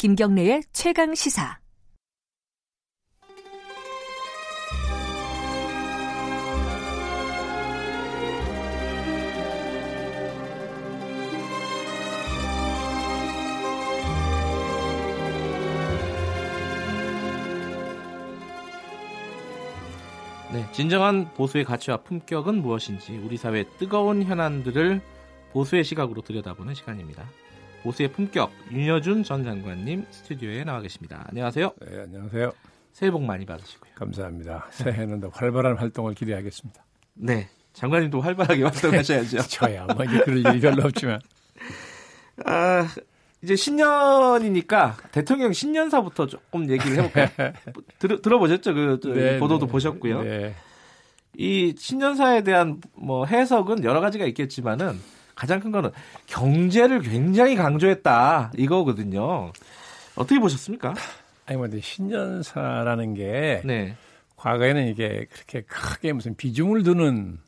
김경래의 최강시사. 네, 진정한 보수의 가치와 품격은 무엇인지 우리 사회의 뜨거운 현안들을 보수의 시각으로 들여다보는 시간입니다. 보수의 품격, 윤여준 전 장관님 스튜디오에 나와 계십니다. 안녕하세요. 네, 안녕하세요. 새해 복 많이 받으시고요. 감사합니다. 새해는 더 활발한 활동을 기대하겠습니다. 네, 장관님도 활발하게 활동하셔야죠. 저야 뭐 그럴 일이 별로 없지만. 아, 이제 신년이니까 대통령 신년사부터 조금 얘기를 해볼까요? 들어보셨죠? 그 보도도 보셨고요. 네. 이 신년사에 대한 뭐 해석은 여러 가지가 있겠지만은 가장 큰 거는 경제를 굉장히 강조했다 이거거든요. 어떻게 보셨습니까? 아니 뭐 근데 신년사라는 게 네. 과거에는 이게 그렇게 크게 무슨 비중을 두는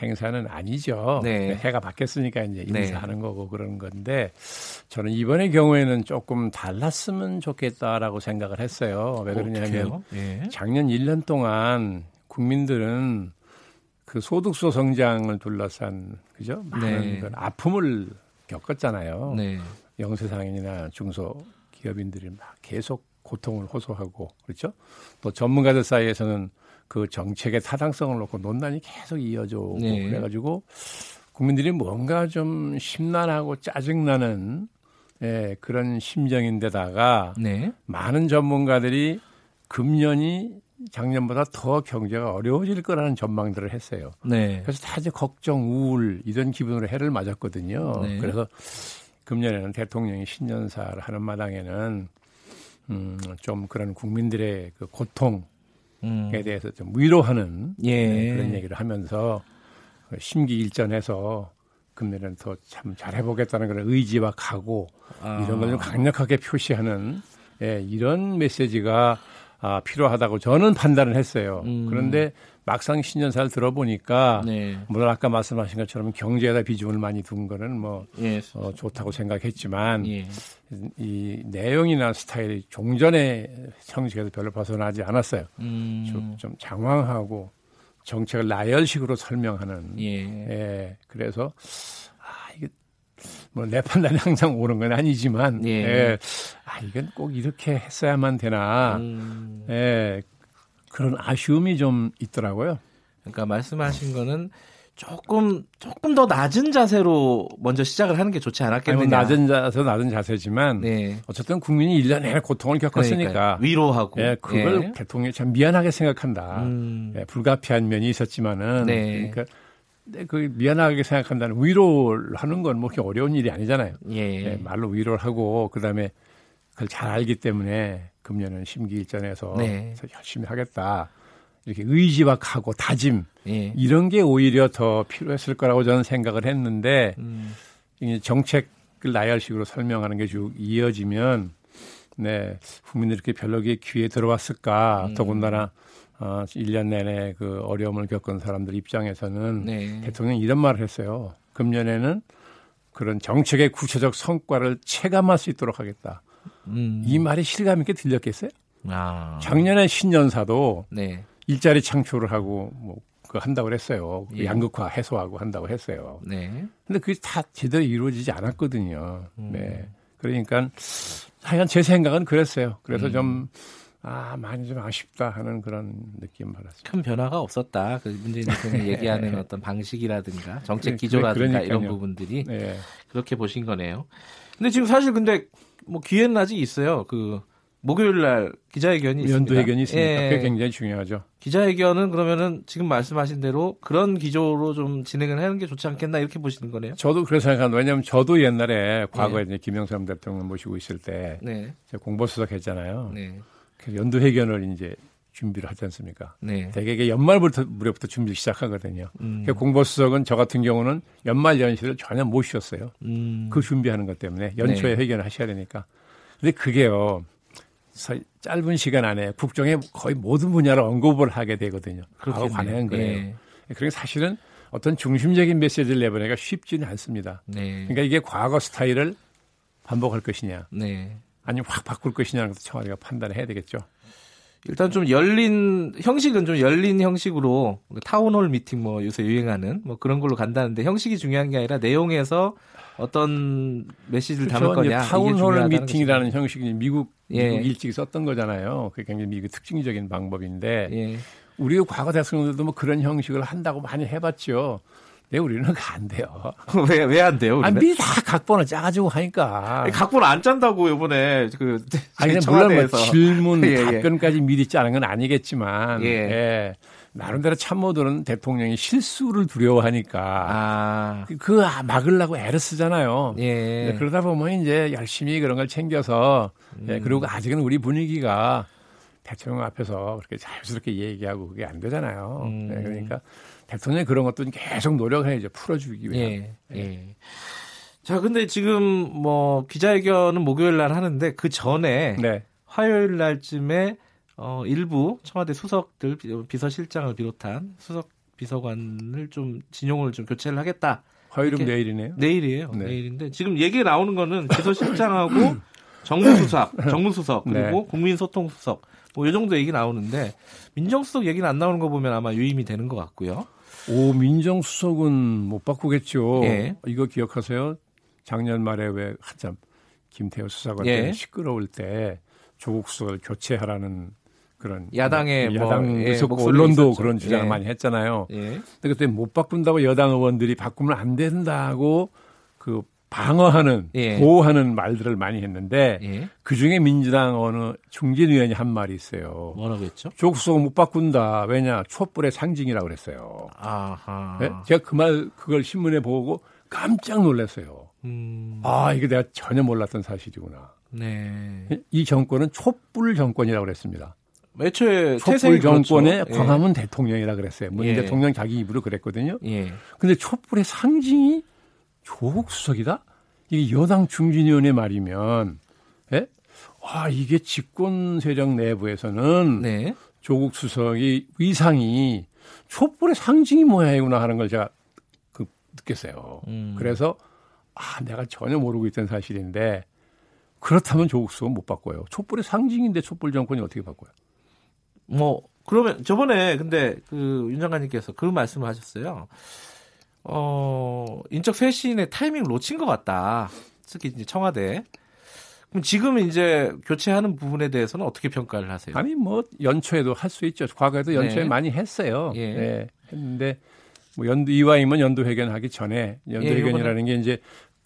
행사는 아니죠. 네. 해가 바뀌었으니까 이제 인사하는 네. 거고 그런 건데 저는 이번의 경우에는 조금 달랐으면 좋겠다라고 생각을 했어요. 왜 그러냐면 네. 작년 1년 동안 국민들은 그 소득수 성장을 둘러싼 그죠? 많은 네. 그런 아픔을 겪었잖아요. 네. 영세상인이나 중소기업인들이 막 계속 고통을 호소하고 그렇죠? 또 전문가들 사이에서는 그 정책의 타당성을 놓고 논란이 계속 이어져 오고 네. 그래가지고 국민들이 뭔가 좀 심란하고 짜증나는 예, 그런 심정인데다가 네. 많은 전문가들이 금년이 작년보다 더 경제가 어려워질 거라는 전망들을 했어요. 네. 그래서 다 이제 걱정, 우울 이런 기분으로 해를 맞았거든요. 네. 그래서 금년에는 대통령이 신년사를 하는 마당에는 좀 그런 국민들의 그 고통에 대해서 좀 위로하는 예. 그런 얘기를 하면서 심기일전해서 금년에는 더 참 잘해보겠다는 그런 의지와 각오 이런 걸 좀 강력하게 표시하는 예, 이런 메시지가 필요하다고 저는 판단을 했어요. 그런데 막상 신년사를 들어보니까 네. 물론 아까 말씀하신 것처럼 경제에다 비중을 많이 둔 거는 뭐 예. 좋다고 생각했지만 예. 이 내용이나 스타일이 종전의 형식에서 별로 벗어나지 않았어요. 좀 장황하고 정책을 나열식으로 설명하는. 예. 예. 그래서 이게 뭐 내 판단이 항상 옳은 건 아니지만 예. 예. 이건 꼭 이렇게 했어야만 되나 예, 그런 아쉬움이 좀 있더라고요. 그러니까 말씀하신 거는 조금 더 낮은 자세로 먼저 시작을 하는 게 좋지 않았겠느냐. 낮은 자세지만 네. 어쨌든 국민이 1년 내내 고통을 겪었으니까 그러니까요. 위로하고. 예, 그걸 예. 대통령이 참 미안하게 생각한다. 예, 불가피한 면이 있었지만은 네. 그러니까 그 미안하게 생각한다는 위로를 하는 건 뭐 그렇게 어려운 일이 아니잖아요. 예. 예, 말로 위로를 하고 그다음에 그걸 잘 알기 때문에 금년은 심기일전해서 네. 열심히 하겠다. 이렇게 의지와 각오, 다짐 네. 이런 게 오히려 더 필요했을 거라고 저는 생각을 했는데 정책을 나열식으로 설명하는 게 쭉 이어지면 네, 국민들이 이렇게 별로 귀에 들어왔을까. 더군다나 1년 내내 그 어려움을 겪은 사람들 입장에서는 네. 대통령이 이런 말을 했어요. 금년에는 그런 정책의 구체적 성과를 체감할 수 있도록 하겠다. 이 말이 실감 있게 들렸겠어요? 작년에 신년사도 네. 일자리 창출을 하고 뭐 그거 한다고 그랬어요. 예. 양극화 해소하고 한다고 했어요. 그런데 네. 그게 다 제대로 이루어지지 않았거든요. 네. 그러니까 하여간 제 생각은 그랬어요. 그래서 좀 많이 좀 아쉽다 하는 그런 느낌 받았습니다. 큰 변화가 없었다. 그 문재인 대통령이 얘기하는 어떤 방식이라든가 정책 기조라든가 이런 부분들이 네. 그렇게 보신 거네요. 근데 지금 사실 근데 기회는 아직 있어요. 그 목요일 날 기자회견이 있습니다. 연두회견이 있습니다. 예. 그게 굉장히 중요하죠. 기자회견은 그러면은 지금 말씀하신 대로 그런 기조로 좀 진행을 하는 게 좋지 않겠나 이렇게 보시는 거네요. 저도 그렇게 생각합니다. 왜냐하면 저도 옛날에 과거에 네. 이제 김영삼 대통령 모시고 있을 때 네. 제가 공보수석했잖아요. 네. 그래서 연두회견을 이제 준비를 하지 않습니까? 네. 대개 연말부터 무렵부터 준비를 시작하거든요. 공보수석은 저 같은 경우는 연말 연시를 전혀 못 쉬었어요. 그 준비하는 것 때문에 연초에 네. 회견을 하셔야 되니까. 근데 그게요. 짧은 시간 안에 국정의 거의 모든 분야를 언급을 하게 되거든요. 그거 관한 거예요. 예. 그러니까 사실은 어떤 중심적인 메시지를 내보내기가 쉽지는 않습니다. 네. 그러니까 이게 과거 스타일을 반복할 것이냐. 네. 아니면 확 바꿀 것이냐는 것도 청와대가 판단을 해야 되겠죠. 일단 좀 열린 형식은 좀 열린 형식으로 타운홀 미팅 뭐 요새 유행하는 뭐 그런 걸로 간다는데 형식이 중요한 게 아니라 내용에서 어떤 메시지를 그렇죠. 담을 거냐. 타운홀 미팅이라는 형식이 미국 일찍이 썼던 거잖아요. 그게 굉장히 미국 특징적인 방법인데 우리가 과거 대통령들도 뭐 그런 형식을 한다고 많이 해봤죠. 네, 우리는 안 돼요. 왜 안 돼요? 우리는? 아, 미리 다 각본을 짜가지고 하니까. 각본 안 짠다고 이번에 그 청와대에서 뭐 질문 답변까지 미리 짜는 건 아니겠지만, 나름대로 참모들은 대통령이 실수를 두려워하니까 그 막으려고 애를 쓰잖아요. 그러다 보면 이제 열심히 그런 걸 챙겨서 그리고 아직은 우리 분위기가 대통령 앞에서 그렇게 자연스럽게 얘기하고 그게 안 되잖아요. 그러니까. 대통령이 그런 것도 계속 노력을 해야죠. 풀어주기 위해. 자, 근데 지금 뭐 기자회견은 목요일 날 하는데 그 전에 화요일 날쯤에 일부 청와대 수석들 비서실장을 비롯한 수석 비서관을 좀 진용을 좀 교체를 하겠다. 화요일은 내일이네요. 내일이에요. 네. 내일인데 지금 얘기 나오는 거는 비서실장하고 정무수석 그리고 국민소통수석. 뭐 이 정도 얘기 나오는데 민정수석 얘기는 안 나오는 거 보면 아마 유임이 되는 것 같고요. 오, 민정수석은 못 바꾸겠죠. 이거 기억하세요? 작년 말에 왜 한참 김태우 수사관 때문에 시끄러울 때 조국 수석을 교체하라는 그런 야당의 언론도 그런 주장을 많이 했잖아요. 근데 그때 못 바꾼다고 여당 의원들이 바꾸면 안 된다고 그 방어하는, 보호하는 말들을 많이 했는데 그중에 민주당 어느 중진 의원이 한 말이 있어요. 뭐라고 했죠? 조국 수석은 못 바꾼다. 왜냐? 촛불의 상징이라고 그랬어요. 아하. 네? 제가 그 말, 그걸 신문에 보고 깜짝 놀랐어요. 아, 이게 내가 전혀 몰랐던 사실이구나. 이 정권은 촛불 정권이라고 그랬습니다. 애초에 촛불 정권의 광화문 대통령이라고 그랬어요. 문 대통령 자기 입으로 그랬거든요. 근데 촛불의 상징이 조국 수석이다? 이게 여당 중진위원회 말이면, 이게 집권 세력 내부에서는 조국 수석이 위상이 촛불의 상징이 모양이구나 하는 걸 제가 느꼈어요. 그래서, 내가 전혀 모르고 있던 사실인데, 그렇다면 조국 수석은 못 바꿔요. 촛불의 상징인데 촛불 정권이 어떻게 바꿔요? 뭐, 그러면 저번에 근데 그 윤 장관님께서 그런 말씀을 하셨어요. 인적 쇄신의 타이밍을 놓친 것 같다. 특히 이제 청와대. 그럼 지금 이제 교체하는 부분에 대해서는 어떻게 평가를 하세요? 아니, 뭐, 연초에도 할 수 있죠. 과거에도 연초에 많이 했어요. 했는데, 뭐, 이왕이면 연도회견 하기 전에, 연도회견이라는 게 이제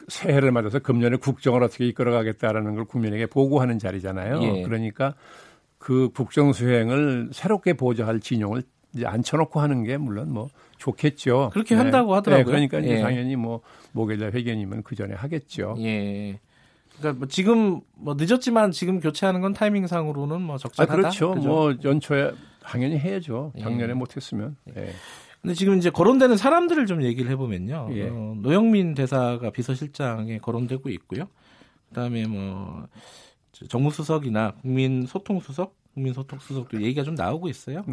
새해를 맞아서 금년에 국정을 어떻게 이끌어가겠다라는 걸 국민에게 보고하는 자리잖아요. 그러니까 그 국정수행을 새롭게 보좌할 진용을 이제 앉혀놓고 하는 게 물론 뭐 좋겠죠. 그렇게 한다고 하더라고요. 그러니까 이제 당연히 뭐 목요일날 회견이면 그 전에 하겠죠. 그러니까 뭐 지금 뭐 늦었지만 지금 교체하는 건 타이밍상으로는 뭐 적절하다. 그렇죠. 그죠? 뭐 연초에 당연히 해야죠. 작년에 못했으면. 근데 지금 이제 거론되는 사람들을 좀 얘기를 해보면요. 노영민 대사가 비서실장에 거론되고 있고요. 그다음에 뭐 정무수석이나 국민소통수석도 얘기가 좀 나오고 있어요.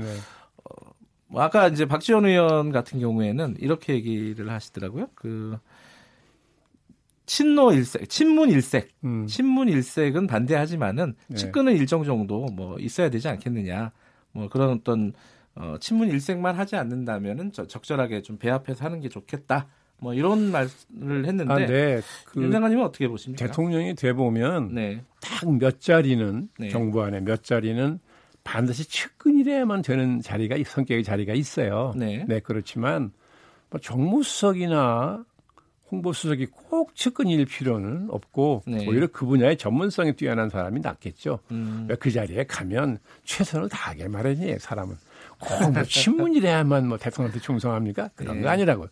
아까 이제 박지원 의원 같은 경우에는 이렇게 얘기를 하시더라고요. 그 친노 일색, 친문 일색은 반대하지만은 측근은 일정 정도 뭐 있어야 되지 않겠느냐. 뭐 그런 어떤 친문 일색만 하지 않는다면은 적절하게 좀 배합해서 하는 게 좋겠다. 뭐 이런 말을 했는데 윤 장관님은 어떻게 보십니까? 대통령이 돼 보면 딱 몇 자리는 정부 안에 몇 자리는 반드시 측근이래야만 되는 자리가 성격의 자리가 있어요. 그렇지만 뭐 정무수석이나 홍보수석이 꼭 측근일 필요는 없고 오히려 그 분야의 전문성이 뛰어난 사람이 낫겠죠. 그 자리에 가면 최선을 다하게 말하니 사람은 꼭 뭐 신문이래야만 뭐 대통령한테 충성합니까? 그런 거 아니라고.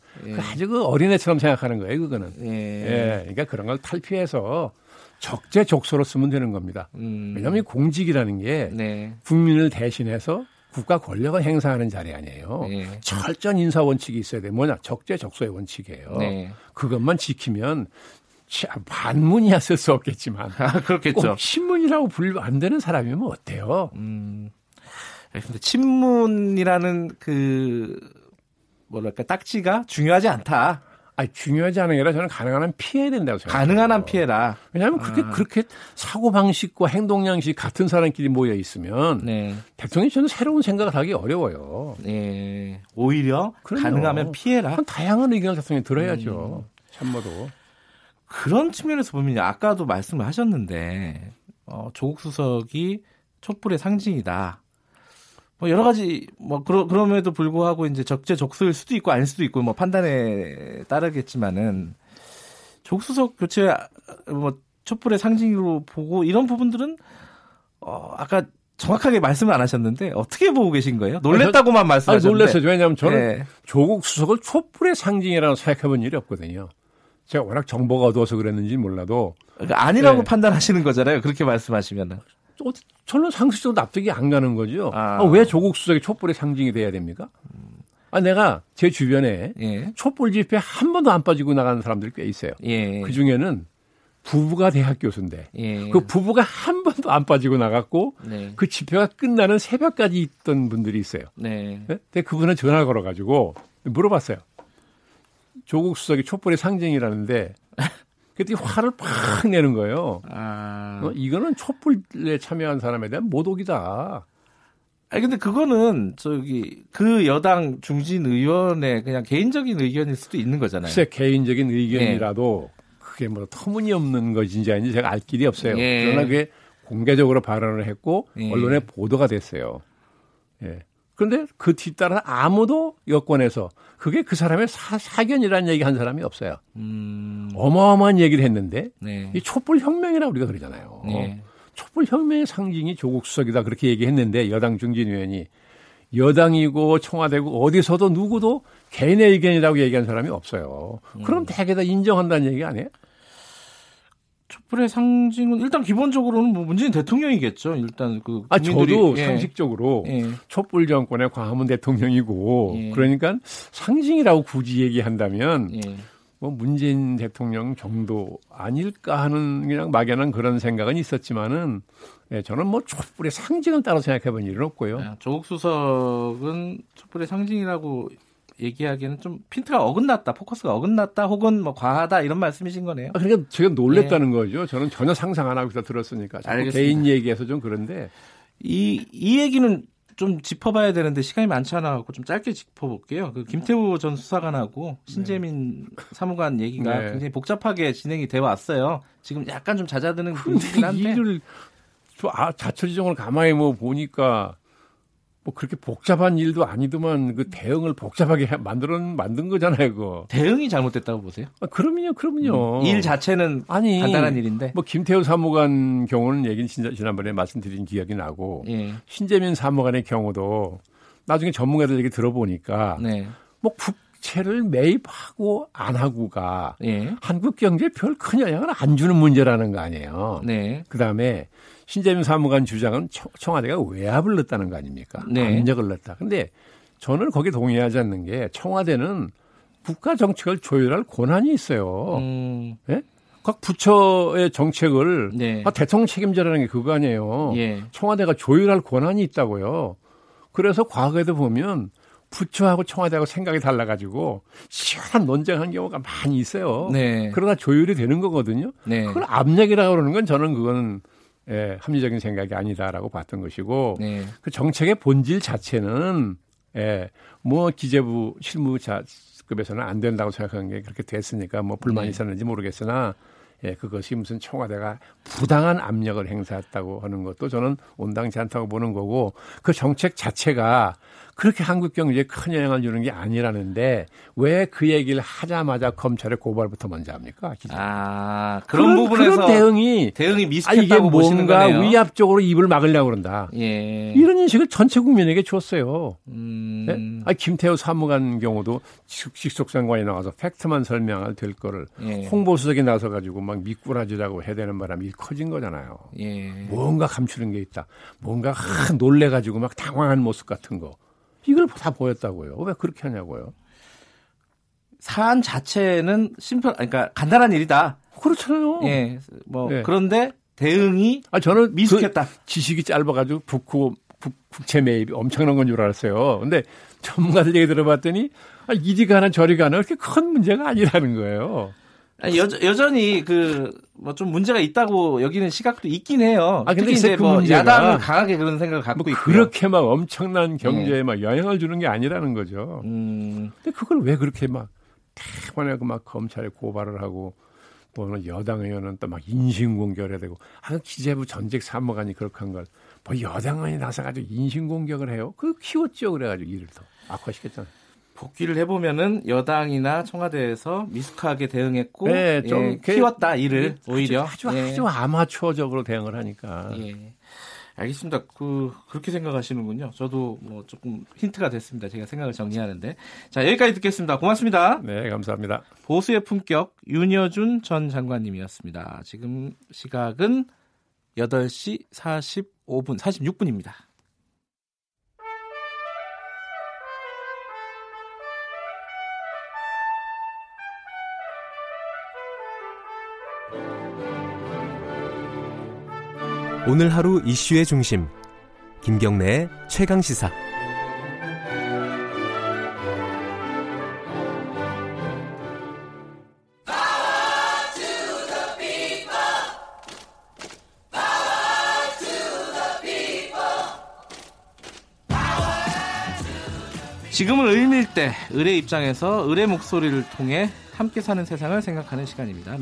아주 그 어린애처럼 생각하는 거예요. 그거는. 그러니까 그런 걸 탈피해서 적재적소로 쓰면 되는 겁니다. 왜냐하면 공직이라는 게 국민을 대신해서 국가 권력을 행사하는 자리 아니에요. 철저한 인사 원칙이 있어야 돼요. 뭐냐? 적재적소의 원칙이에요. 그것만 지키면 반문이야 쓸 수 없겠지만 그렇겠죠. 꼭 신문이라고 불리면 안 되는 사람이면 어때요? 근데 친문이라는 그 뭐랄까 딱지가 중요하지 않다. 아니, 중요하지 않은 게 아니라 저는 가능한 한 피해야 된다고 생각해요. 가능한 한 피해라. 왜냐하면 그렇게 사고방식과 행동양식이 같은 사람끼리 모여 있으면 네. 대통령이 저는 새로운 생각을 하기 어려워요. 네. 오히려 그럼요. 가능하면 피해라. 다양한 의견을 대통령이 들어야죠. 참모도. 그런 측면에서 보면 아까도 말씀을 하셨는데 조국 수석이 촛불의 상징이다. 뭐 여러 가지 뭐 그럼에도 불구하고 이제 적재적소일 수도 있고 아닐 수도 있고 뭐 판단에 따르겠지만은 조국 수석 교체 뭐 촛불의 상징으로 보고 이런 부분들은 아까 정확하게 말씀을 안 하셨는데 어떻게 보고 계신 거예요? 놀랬다고만 말씀하셨는데. 놀랐어요. 왜냐하면 저는 조국 수석을 촛불의 상징이라고 생각해본 일이 없거든요. 제가 워낙 정보가 어두워서 그랬는지 몰라도 그러니까 아니라고 판단하시는 거잖아요. 그렇게 말씀하시면은. 저는 상식적으로 납득이 안 가는 거죠. 왜 조국 수석이 촛불의 상징이 돼야 됩니까? 내가 제 주변에 촛불 집회 한 번도 안 빠지고 나가는 사람들이 꽤 있어요. 예. 그 중에는 부부가 대학 교수인데 예. 그 부부가 한 번도 안 빠지고 나갔고 네. 그 집회가 끝나는 새벽까지 있던 분들이 있어요. 네. 근데 그분은 전화 걸어가지고 물어봤어요. 조국 수석이 촛불의 상징이라는데. 그랬더니 화를 팍 내는 거예요. 이거는 촛불에 참여한 사람에 대한 모독이다. 아니, 근데 그거는 그 여당 중진 의원의 그냥 개인적인 의견일 수도 있는 거잖아요. 글쎄, 개인적인 의견이라도 네. 그게 뭐 터무니없는 것인지 아닌지 제가 알 길이 없어요. 예. 그러나 그게 공개적으로 발언을 했고 예. 언론에 보도가 됐어요. 예. 그런데 그 뒤따라 아무도 여권에서 그게 그 사람의 사견이라는 얘기 한 사람이 없어요. 어마어마한 얘기를 했는데 네. 이 촛불혁명이라고 우리가 그러잖아요. 네. 촛불혁명의 상징이 조국 수석이다 그렇게 얘기했는데 여당 중진 의원이 여당이고 청와대고 어디서도 누구도 개인의 의견이라고 얘기한 사람이 없어요. 그럼 대개 다 인정한다는 얘기 아니에요? 촛불의 상징은 일단 기본적으로는 뭐 문재인 대통령이겠죠. 일단 그 국민들이 저도 예. 상식적으로 예. 촛불 정권의 광화문 대통령이고 예. 그러니까 상징이라고 굳이 얘기한다면 예. 뭐 문재인 대통령 정도 아닐까 하는 그냥 막연한 그런 생각은 있었지만은 예, 저는 뭐 촛불의 상징은 따로 생각해본 일은 없고요. 조국 수석은 촛불의 상징이라고 얘기하기에는 좀 핀트가 어긋났다, 포커스가 어긋났다, 혹은 뭐 과하다 이런 말씀이신 거네요. 그러니까 제가 놀랬다는 예. 거죠. 저는 전혀 상상 안 하고 있다 들었으니까. 개인 얘기해서 좀 그런데 이 얘기는 좀 짚어봐야 되는데 시간이 많지 않아갖고 좀 짧게 짚어볼게요. 그 김태우 전 수사관하고 신재민 네. 사무관 얘기가 네. 굉장히 복잡하게 진행이 돼 왔어요. 지금 약간 좀 잦아드는 분위기긴 한데 일을 자초지종을 가만히 뭐 보니까. 뭐 그렇게 복잡한 일도 아니더만 그 대응을 복잡하게 만든 거잖아요, 그거. 대응이 잘못됐다고 보세요? 그럼요. 일 자체는 간단한 일인데. 뭐 김태우 사무관 경우는 얘기는 지난번에 말씀드린 기억이 나고 예. 신재민 사무관의 경우도 나중에 전문가들 얘기 들어보니까 네. 뭐 국채를 매입하고 안 하고가 예. 한국 경제에 별 큰 영향을 안 주는 문제라는 거 아니에요. 네. 그다음에 신재민 사무관 주장은 청와대가 외압을 넣었다는 거 아닙니까? 네. 압력을 넣었다. 그런데 저는 거기에 동의하지 않는 게 청와대는 국가 정책을 조율할 권한이 있어요. 네? 각 부처의 정책을 네. 대통령 책임자라는 게 그거 아니에요. 예. 청와대가 조율할 권한이 있다고요. 그래서 과거에도 보면 부처하고 청와대하고 생각이 달라가지고 시원한 논쟁한 경우가 많이 있어요. 네. 그러다 조율이 되는 거거든요. 네. 그걸 압력이라고 그러는 건 저는 그거는 예, 합리적인 생각이 아니다라고 봤던 것이고 네. 그 정책의 본질 자체는 예, 뭐 기재부 실무자급에서는 안 된다고 생각한 게 그렇게 됐으니까 뭐 불만이 네. 있었는지 모르겠으나 예, 그것이 무슨 청와대가 부당한 압력을 행사했다고 하는 것도 저는 온당치 않다고 보는 거고 그 정책 자체가 그렇게 한국 경제에 큰 영향을 주는 게 아니라는데 왜 그 얘기를 하자마자 검찰에 고발부터 먼저 합니까? 그런 부분에서 대응이 미숙했다고 보시는 거네요. 이게 뭔가 위압적으로 입을 막으려고 그런다. 예. 이런 인식을 전체 국민에게 줬어요. 네? 김태우 사무관 경우도 직속상관이 나와서 팩트만 설명할 될 거를 예. 홍보수석이 나서 가지고 막 미꾸라지라고 해대는 바람이 커진 거잖아요. 예. 뭔가 감추는 게 있다. 뭔가 놀래가지고 막 당황한 모습 같은 거. 이걸 다 보였다고요. 왜 그렇게 하냐고요. 사안 자체는 그러니까 간단한 일이다. 그렇잖아요. 예, 뭐 예. 그런데 대응이 저는 미숙했다. 그 지식이 짧아가지고 국채 매입이 엄청난 건 줄 알았어요. 근데 전문가들 얘기 들어봤더니 이리 가나 저리 가나 그렇게 큰 문제가 아니라는 거예요. 아니, 여전히 그 뭐 좀 문제가 있다고 여기는 시각도 있긴 해요. 아, 근데 이제 그 뭐 야당은 강하게 그런 생각을 갖고 뭐 있고요. 그렇게 막 엄청난 경제에 막 영향을 주는 게 아니라는 거죠. 근데 그걸 왜 그렇게 막 태반하고 막 검찰에 고발을 하고 또는 여당 의원은 또 막 인신공격해야 되고 아 기재부 전직 사무관이 그렇게 한 걸 뭐 여당 의원이 나서가지고 인신공격을 해요. 그걸 키웠죠. 그래가지고 일을 더 악화시켰잖아요. 복귀를 해보면은 여당이나 청와대에서 미숙하게 대응했고 네, 좀 예, 키웠다 일을 예, 오히려 아주 아마추어적으로 대응을 하니까. 예. 알겠습니다. 그렇게 생각하시는군요. 저도 뭐 조금 힌트가 됐습니다. 제가 생각을 정리하는데. 자, 여기까지 듣겠습니다. 고맙습니다. 네, 감사합니다. 보수의 품격 윤여준 전 장관님이었습니다. 지금 시각은 8시 45분, 46분입니다. 오늘 하루 이슈의 중심 김경래의 최강시사. Power to the people. Power to the people. 지금은 을밀 때 을의 입장에서 을의 목소리를 통해 함께 사는 세상을 생각하는 시간입니다.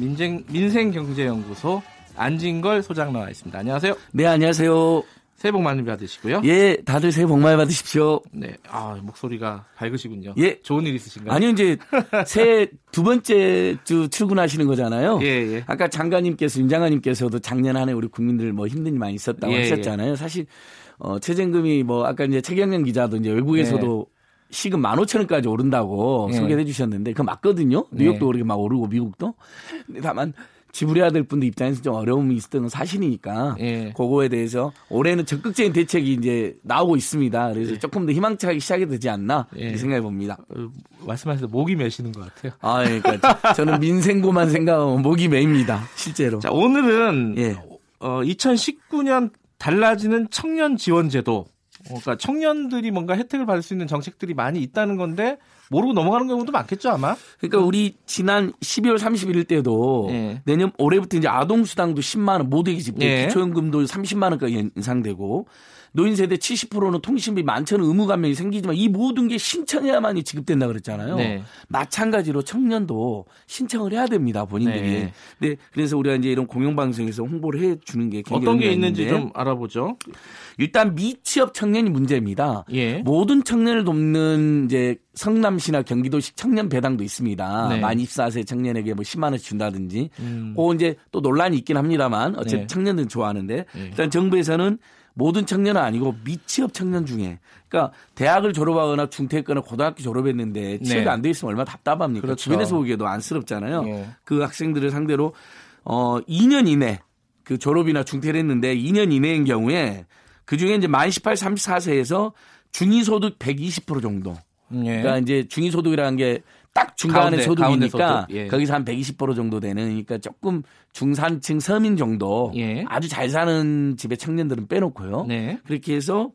민생경제연구소 안진걸 소장 나와 있습니다. 안녕하세요. 네, 안녕하세요. 새해 복 많이 받으시고요. 예, 다들 새해 복 많이 받으십시오. 네, 아 목소리가 밝으시군요. 예, 좋은 일 있으신가요? 아니요, 이제 새해 두 번째 주 출근하시는 거잖아요. 예, 예. 아까 장관님께서 윤 장관님께서도 작년 한 해 우리 국민들 뭐 힘든 일 많이 있었다고 예, 하셨잖아요. 예. 사실 최저임금이 뭐 아까 이제 최경영 기자도 이제 외국에서도 예. 시급 15,000원까지 오른다고 예. 소개해 주셨는데 그거 맞거든요. 뉴욕도 예. 오르게 막 오르고 미국도. 근데 다만 지불해야 될 분들 입장에서 좀 어려움이 있었던 건 사실이니까 예. 그거에 대해서 올해는 적극적인 대책이 이제 나오고 있습니다. 그래서 예. 조금 더 희망차게 시작이 되지 않나 예. 생각해 봅니다. 말씀하셔서 목이 메시는 것 같아요. 아, 예. 그러니까 저는 민생고만 생각하면 목이 메입니다. 실제로. 자, 오늘은 예. 2019년 달라지는 청년 지원 제도. 그러니까 청년들이 뭔가 혜택을 받을 수 있는 정책들이 많이 있다는 건데 모르고 넘어가는 경우도 많겠죠 아마. 그러니까 우리 지난 12월 31일 때도 예. 내년 올해부터 이제 아동수당도 10만 원 못 되기집고 예. 기초연금도 30만 원까지 인상되고 노인세대 70%는 통신비 만천 원 의무 감면이 생기지만 이 모든 게 신청해야만이 지급된다 그랬잖아요. 네. 마찬가지로 청년도 신청을 해야 됩니다 본인들이. 네. 네, 그래서 우리가 이제 이런 공영방송에서 홍보를 해주는 게 굉장히 어떤 게 있는지 좀 알아보죠. 일단 미취업 청년이 문제입니다. 예. 모든 청년을 돕는 이제 성남시나 경기도식 청년 배당도 있습니다. 네. 만 24세 청년에게 뭐 10만 원씩 준다든지. 그 이제 또 논란이 있긴 합니다만 어쨌든 네. 청년들은 좋아하는데 네. 일단 정부에서는 모든 청년은 아니고 미취업 청년 중에 그러니까 대학을 졸업하거나 중퇴했거나 고등학교 졸업했는데 취업이 네. 안 돼 있으면 얼마나 답답합니까. 그렇죠. 주변에서 보기에도 안쓰럽잖아요. 네. 그 학생들을 상대로 2년 이내 그 졸업이나 중퇴를 했는데 2년 이내인 경우에 그중에 이제 만 18, 34세에서 중위소득 120% 정도. 예. 그러니까 이제 중위소득이라는 게 딱 중간의 소득이니까 소득. 예. 거기서 한 120% 정도 되는 그러니까 조금 중산층 서민 정도 예. 아주 잘 사는 집의 청년들은 빼놓고요. 네. 그렇게 해서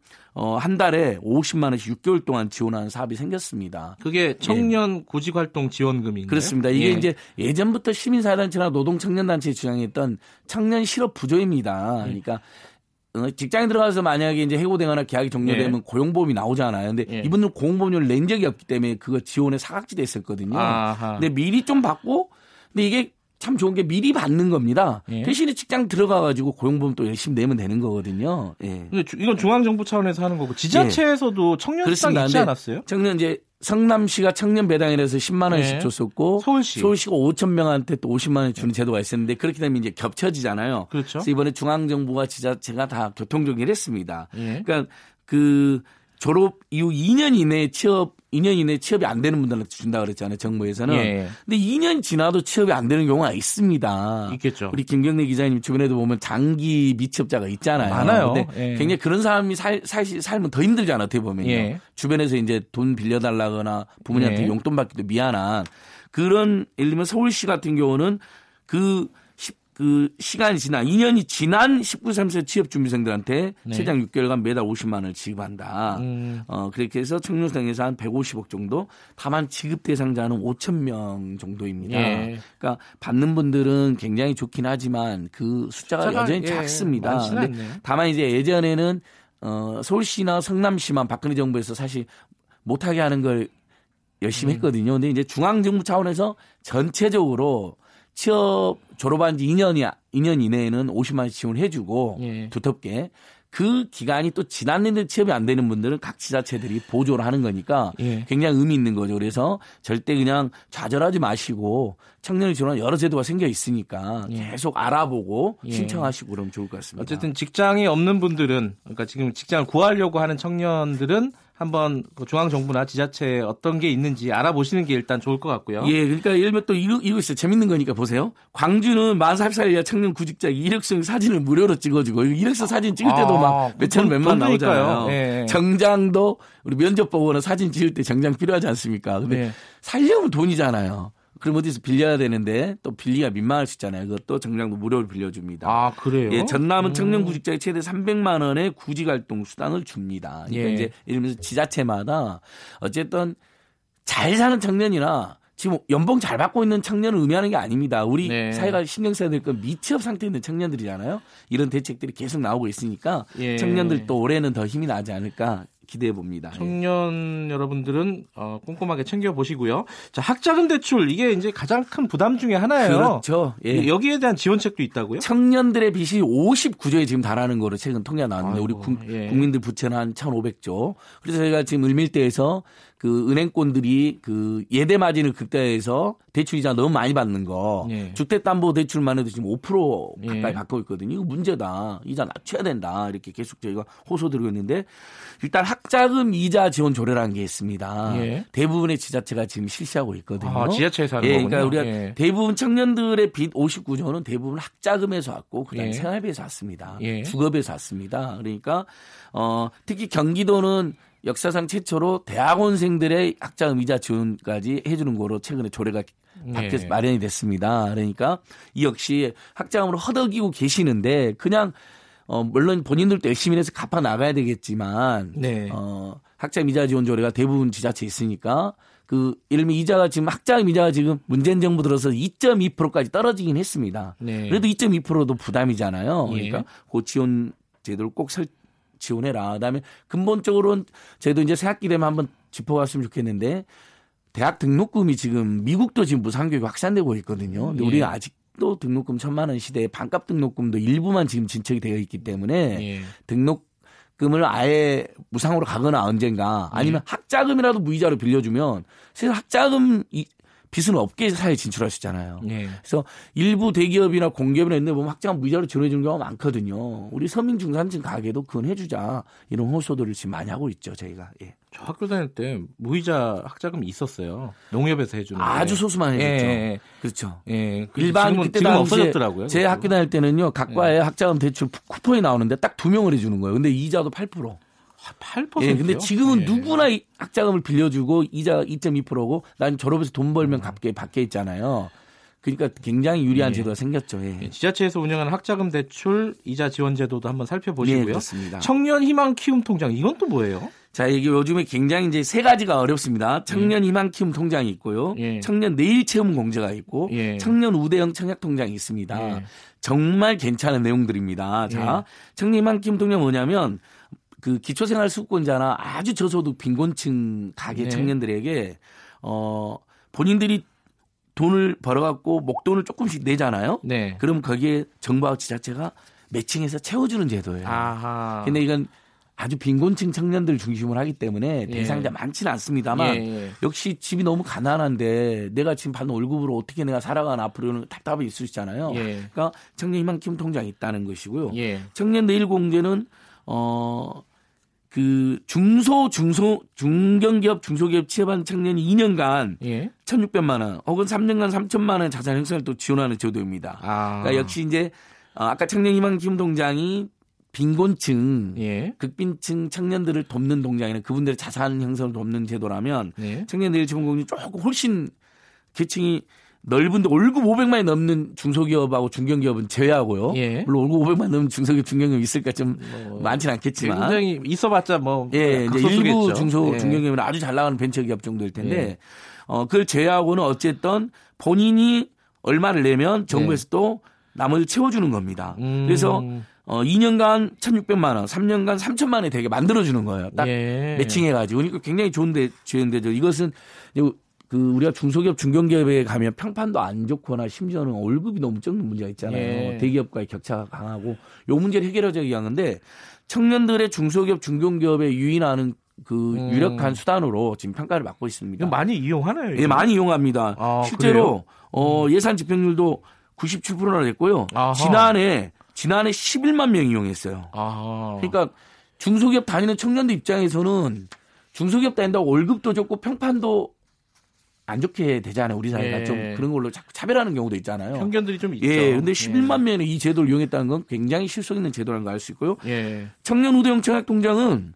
한 달에 50만 원씩 6개월 동안 지원하는 사업이 생겼습니다. 그게 청년 예. 고직활동지원금인가요? 그렇습니다. 이게 예. 이제 예전부터 시민사회단체나 노동청년단체에 주장했던 청년 실업 부조입니다. 그러니까 직장에 들어가서 만약에 이제 해고되거나 계약이 종료되면 예. 고용보험이 나오잖아요. 근데 예. 이분들은 고용보험료를 낸 적이 없기 때문에 그거 지원에 사각지대에 있었거든요. 아하. 근데 미리 좀 받고, 근데 이게 참 좋은 게 미리 받는 겁니다. 예. 대신에 직장 들어가가지고 고용보험 또 열심히 내면 되는 거거든요. 예. 근데 이건 중앙정부 차원에서 하는 거고 지자체에서도 예. 청년 수당 있지 않았어요? 청년 이제 성남시가 청년 배당이라서 10만 원씩 네. 줬었고 서울시가 5천 명한테 또 50만 원 주는 네. 제도가 있었는데 그렇게 되면 이제 겹쳐지잖아요. 그렇죠. 그래서 이번에 중앙정부와 지자체가 다 교통정리를 했습니다. 네. 그러니까 그 졸업 이후 2년 이내 취업이 안 되는 분들한테 준다 그랬잖아요. 정부에서는. 예. 근데 2년 지나도 취업이 안 되는 경우가 있습니다. 있겠죠. 우리 김경래 기자님 주변에도 보면 장기 미취업자가 있잖아요. 많아요. 근데 예. 굉장히 그런 사람이 사실 삶은 더 힘들잖아요. 어떻게 보면요. 예. 주변에서 이제 돈 빌려달라거나 부모님한테 예. 용돈 받기도 미안한 그런 예를 들면 서울시 같은 경우는 그 시간이 지난 2년이 지난 19, 30세 취업준비생들한테 네. 최장 6개월간 매달 50만 원을 지급한다. 그렇게 해서 청년수당에서 한 150억 정도. 다만 지급 대상자는 5천 명 정도입니다. 예. 그러니까 받는 분들은 굉장히 좋긴 하지만 그 숫자가 여전히 작습니다. 근데 다만 이제 예전에는 서울시나 성남시만 박근혜 정부에서 사실 못하게 하는 걸 열심히 했거든요. 근데 이제 중앙정부 차원에서 전체적으로 취업 졸업한 지 2년 이내에는 50만 원씩 지원을 해주고 두텁게 그 기간이 또 지났는데 취업이 안 되는 분들은 각 지자체들이 보조를 하는 거니까 굉장히 의미 있는 거죠. 그래서 절대 그냥 좌절하지 마시고 청년을 지원한 여러 제도가 생겨 있으니까 계속 알아보고 신청하시고 그러면 좋을 것 같습니다. 어쨌든 직장이 없는 분들은 그러니까 지금 직장을 구하려고 하는 청년들은 한번 중앙정부나 지자체에 어떤 게 있는지 알아보시는 게 일단 좋을 것 같고요. 예, 그러니까 예를 들면 또 이거 있어요. 재밌는 거니까 보세요. 광주는 만 40살 이하 청년 구직자 이력서 사진을 무료로 찍어주고 이력서 사진 찍을 때도 막 몇만 나오잖아요. 예, 예. 정장도 우리 면접 보거나 사진 찍을 때 정장 필요하지 않습니까? 근데 살려면 돈이잖아요. 그럼 어디서 빌려야 되는데 또 빌리기가 민망할 수 있잖아요. 그것도 정장도 무료로 빌려줍니다. 아, 그래요? 예, 전남은 청년 구직자의 최대 300만 원의 구직활동 수당을 줍니다. 그러니까 이제 예를 들면서 지자체마다 어쨌든 잘 사는 청년이나 지금 연봉 잘 받고 있는 청년을 의미하는 게 아닙니다. 우리 사회가 신경 써야 될 건 미취업 상태에 있는 청년들이잖아요. 이런 대책들이 계속 나오고 있으니까 청년들도 올해는 더 힘이 나지 않을까 기대해 봅니다. 청년 여러분들은 꼼꼼하게 챙겨 보시고요. 자, 학자금 대출 이게 이제 가장 큰 부담 중에 하나예요. 그렇죠. 예. 여기에 대한 지원책도 있다고요? 청년들의 빚이 59조에 지금 달하는 거로 최근 통계가 나왔는데 아이고, 우리 국민들 부채는 한 1,500조. 그래서 저희가 지금 을밀대에서 그 은행권들이 그 예대 마진을 극대화해서 대출 이자 너무 많이 받는 거. 주택담보대출만 해도 지금 5% 가까이 받고 있거든요. 이거 문제다. 이자 낮춰야 된다. 이렇게 계속 저희가 호소드리고 있는데 일단 학자금 이자 지원 조례라는 게 있습니다. 대부분의 지자체가 지금 실시하고 있거든요. 아, 지자체에서 하는 거군요. 그러니까 우리가 대부분 청년들의 빚 59조는 대부분 학자금에서 왔고 그다음 생활비에서 왔습니다. 주거비에서 왔습니다. 그러니까 특히 경기도는 역사상 최초로 대학원생들의 학자금 이자 지원까지 해주는 거로 최근에 조례가 밖에서 마련이 됐습니다. 그러니까 이 역시 학자금으로 허덕이고 계시는데 그냥 물론 본인들도 열심히 해서 갚아 나가야 되겠지만 학자금 이자 지원 조례가 대부분 지자체에 있으니까 그 예를 들면 이자가 지금 학자금 이자가 지금 문재인 정부 들어서 2.2%까지 떨어지긴 했습니다. 그래도 2.2%도 부담이잖아요. 그러니까 그 지원 제도를 꼭 지원해라. 그다음에 근본적으로는 저희도 이제 새학기 되면 한번 짚어봤으면 좋겠는데 대학 등록금이 지금 미국도 지금 무상교육 확산되고 있거든요. 근데 우리가 아직도 등록금 1,000만 원 시대에 반값 등록금도 일부만 지금 진척이 되어 있기 때문에 등록금을 아예 무상으로 가거나 언젠가 아니면 학자금이라도 무이자로 빌려주면 사실 학자금 빚은 없게 사회에 진출할 수 있잖아요. 그래서 일부 대기업이나 공기업이나 있는데 보면 학자금 무이자로 지원해 주는 경우가 많거든요. 우리 서민 중산층 가게도 그건 해주자 이런 호소들을 지금 많이 하고 있죠. 저희가. 저 학교 다닐 때 무이자 학자금이 있었어요. 농협에서 해주는. 아주 소수만 해줬죠. 그렇죠. 일반 그때 다 없어졌더라고요. 제 학교 다닐 때는요. 각 과에 학자금 대출 쿠폰이 나오는데 딱 2명을 해주는 거예요. 근데 이자도 8%. 8%. 근데 지금은 누구나 학자금을 빌려주고 이자 2.2%고 난 졸업해서 돈 벌면 갚게 받게 있잖아요. 그러니까 굉장히 유리한 제도가 생겼죠. 지자체에서 운영하는 학자금 대출 이자 지원 제도도 한번 살펴보시고요. 그렇습니다. 청년 희망 키움 통장 이건 또 뭐예요? 자, 이게 요즘에 굉장히 이제 세 가지가 어렵습니다. 청년 희망 키움 통장이 있고요. 청년 내일 채움 공제가 있고 청년 우대형 청약 통장이 있습니다. 정말 괜찮은 내용들입니다. 자, 청년 희망 키움 통장이 뭐냐면 그 기초생활수급권자나 아주 저소득 빈곤층 가계 청년들에게 본인들이 돈을 벌어갖고 목돈을 조금씩 내잖아요. 그럼 거기에 정부와 지자체가 매칭해서 채워주는 제도예요. 근데 이건 아주 빈곤층 청년들 중심으로 하기 때문에 대상자 많지는 않습니다만 역시 집이 너무 가난한데 내가 지금 받는 월급으로 어떻게 내가 살아가나 앞으로는 답답이 있을 수 있잖아요. 그러니까 청년 희망 키움 통장이 있다는 것이고요. 청년 내일 공제는 그 중견기업 중소기업 취업한 청년이 2년간 1,600만 원 혹은 3년간 3,000만 원 자산 형성을 또 지원하는 제도입니다. 그러니까 역시 이제 아까 청년 희망 키움 통장이 빈곤층, 극빈층 청년들을 돕는 통장이나 그분들의 자산 형성을 돕는 제도라면 청년 내일 채움 공제 조금 훨씬 계층이 넓은데 월급 500만이 넘는 중소기업하고 중견기업은 제외하고요. 예. 물론 월급 500만 넘는 중소기업, 중견기업 있을까 좀 많지는 않겠지만 굉장히 있어봤자 뭐 예, 이제 일부 중소 중견기업은 예. 아주 잘 나가는 벤처기업 정도일 텐데 예. 그걸 제외하고는 어쨌든 본인이 얼마를 내면 정부에서 예. 또 나머지 채워주는 겁니다. 그래서 2년간 1,600만 원, 3년간 3천만 원이 되게 만들어주는 거예요. 딱 예. 매칭해가지고. 그러니까 굉장히 좋은데 이것은 그 우리가 중소기업, 중견기업에 가면 평판도 안 좋거나 심지어는 월급이 너무 적는 문제가 있잖아요. 예. 대기업과의 격차가 강하고 이 문제를 해결하자고 하는데 청년들의 중소기업, 중견기업에 유인하는 그 유력한 수단으로 지금 평가를 받고 있습니다. 많이 이용하나요? 예, 많이 이용합니다. 아, 실제로 예산 집행률도 97%나 됐고요. 아하. 지난해 11만 명 이용했어요. 아하. 그러니까 중소기업 다니는 청년들 입장에서는 중소기업 다닌다고 월급도 좋고 평판도 안 좋게 되잖아요. 우리 사회가 예. 좀 그런 걸로 자꾸 차별하는 경우도 있잖아요. 편견들이 좀 있죠. 예, 근데 11만 명이 이 제도를 이용했다는 건 굉장히 실속 있는 제도라는 걸 알 수 있고요. 예. 청년 우대형 청약통장은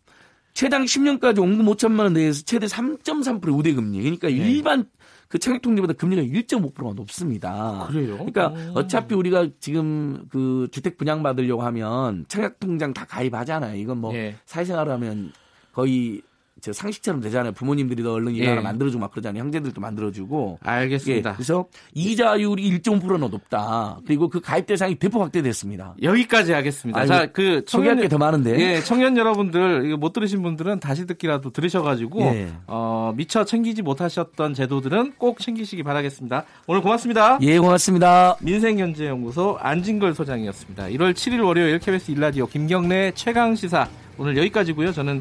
최당 10년까지 원금 5천만 원 내에서 최대 3.3% 우대금리. 그러니까 예. 일반 그 청약통장보다 금리가 1.5%가 높습니다. 아, 그래요? 그러니까 어차피 우리가 지금 그 주택 분양받으려고 하면 청약통장 다 가입하잖아요. 이건 뭐 예. 사회생활하면 거의 상식처럼 되잖아요. 부모님들이 더 얼른 일 하나 예. 만들어주고 막 그러잖아요. 형제들도 만들어주고. 알겠습니다. 예, 그래서 이자율이 1.5%나 높다. 그리고 그 가입 대상이 대폭 확대됐습니다. 여기까지 하겠습니다. 아, 자, 그 소개할 게 더 많은데. 예, 청년 여러분들 이거 못 들으신 분들은 다시 듣기라도 들으셔가지고 예. 미처 챙기지 못하셨던 제도들은 꼭 챙기시기 바라겠습니다. 오늘 고맙습니다. 예, 고맙습니다. 민생경제연구소 안진걸 소장이었습니다. 1월 7일 월요일 KBS 1라디오 김경래 최강시사 오늘 여기까지고요. 저는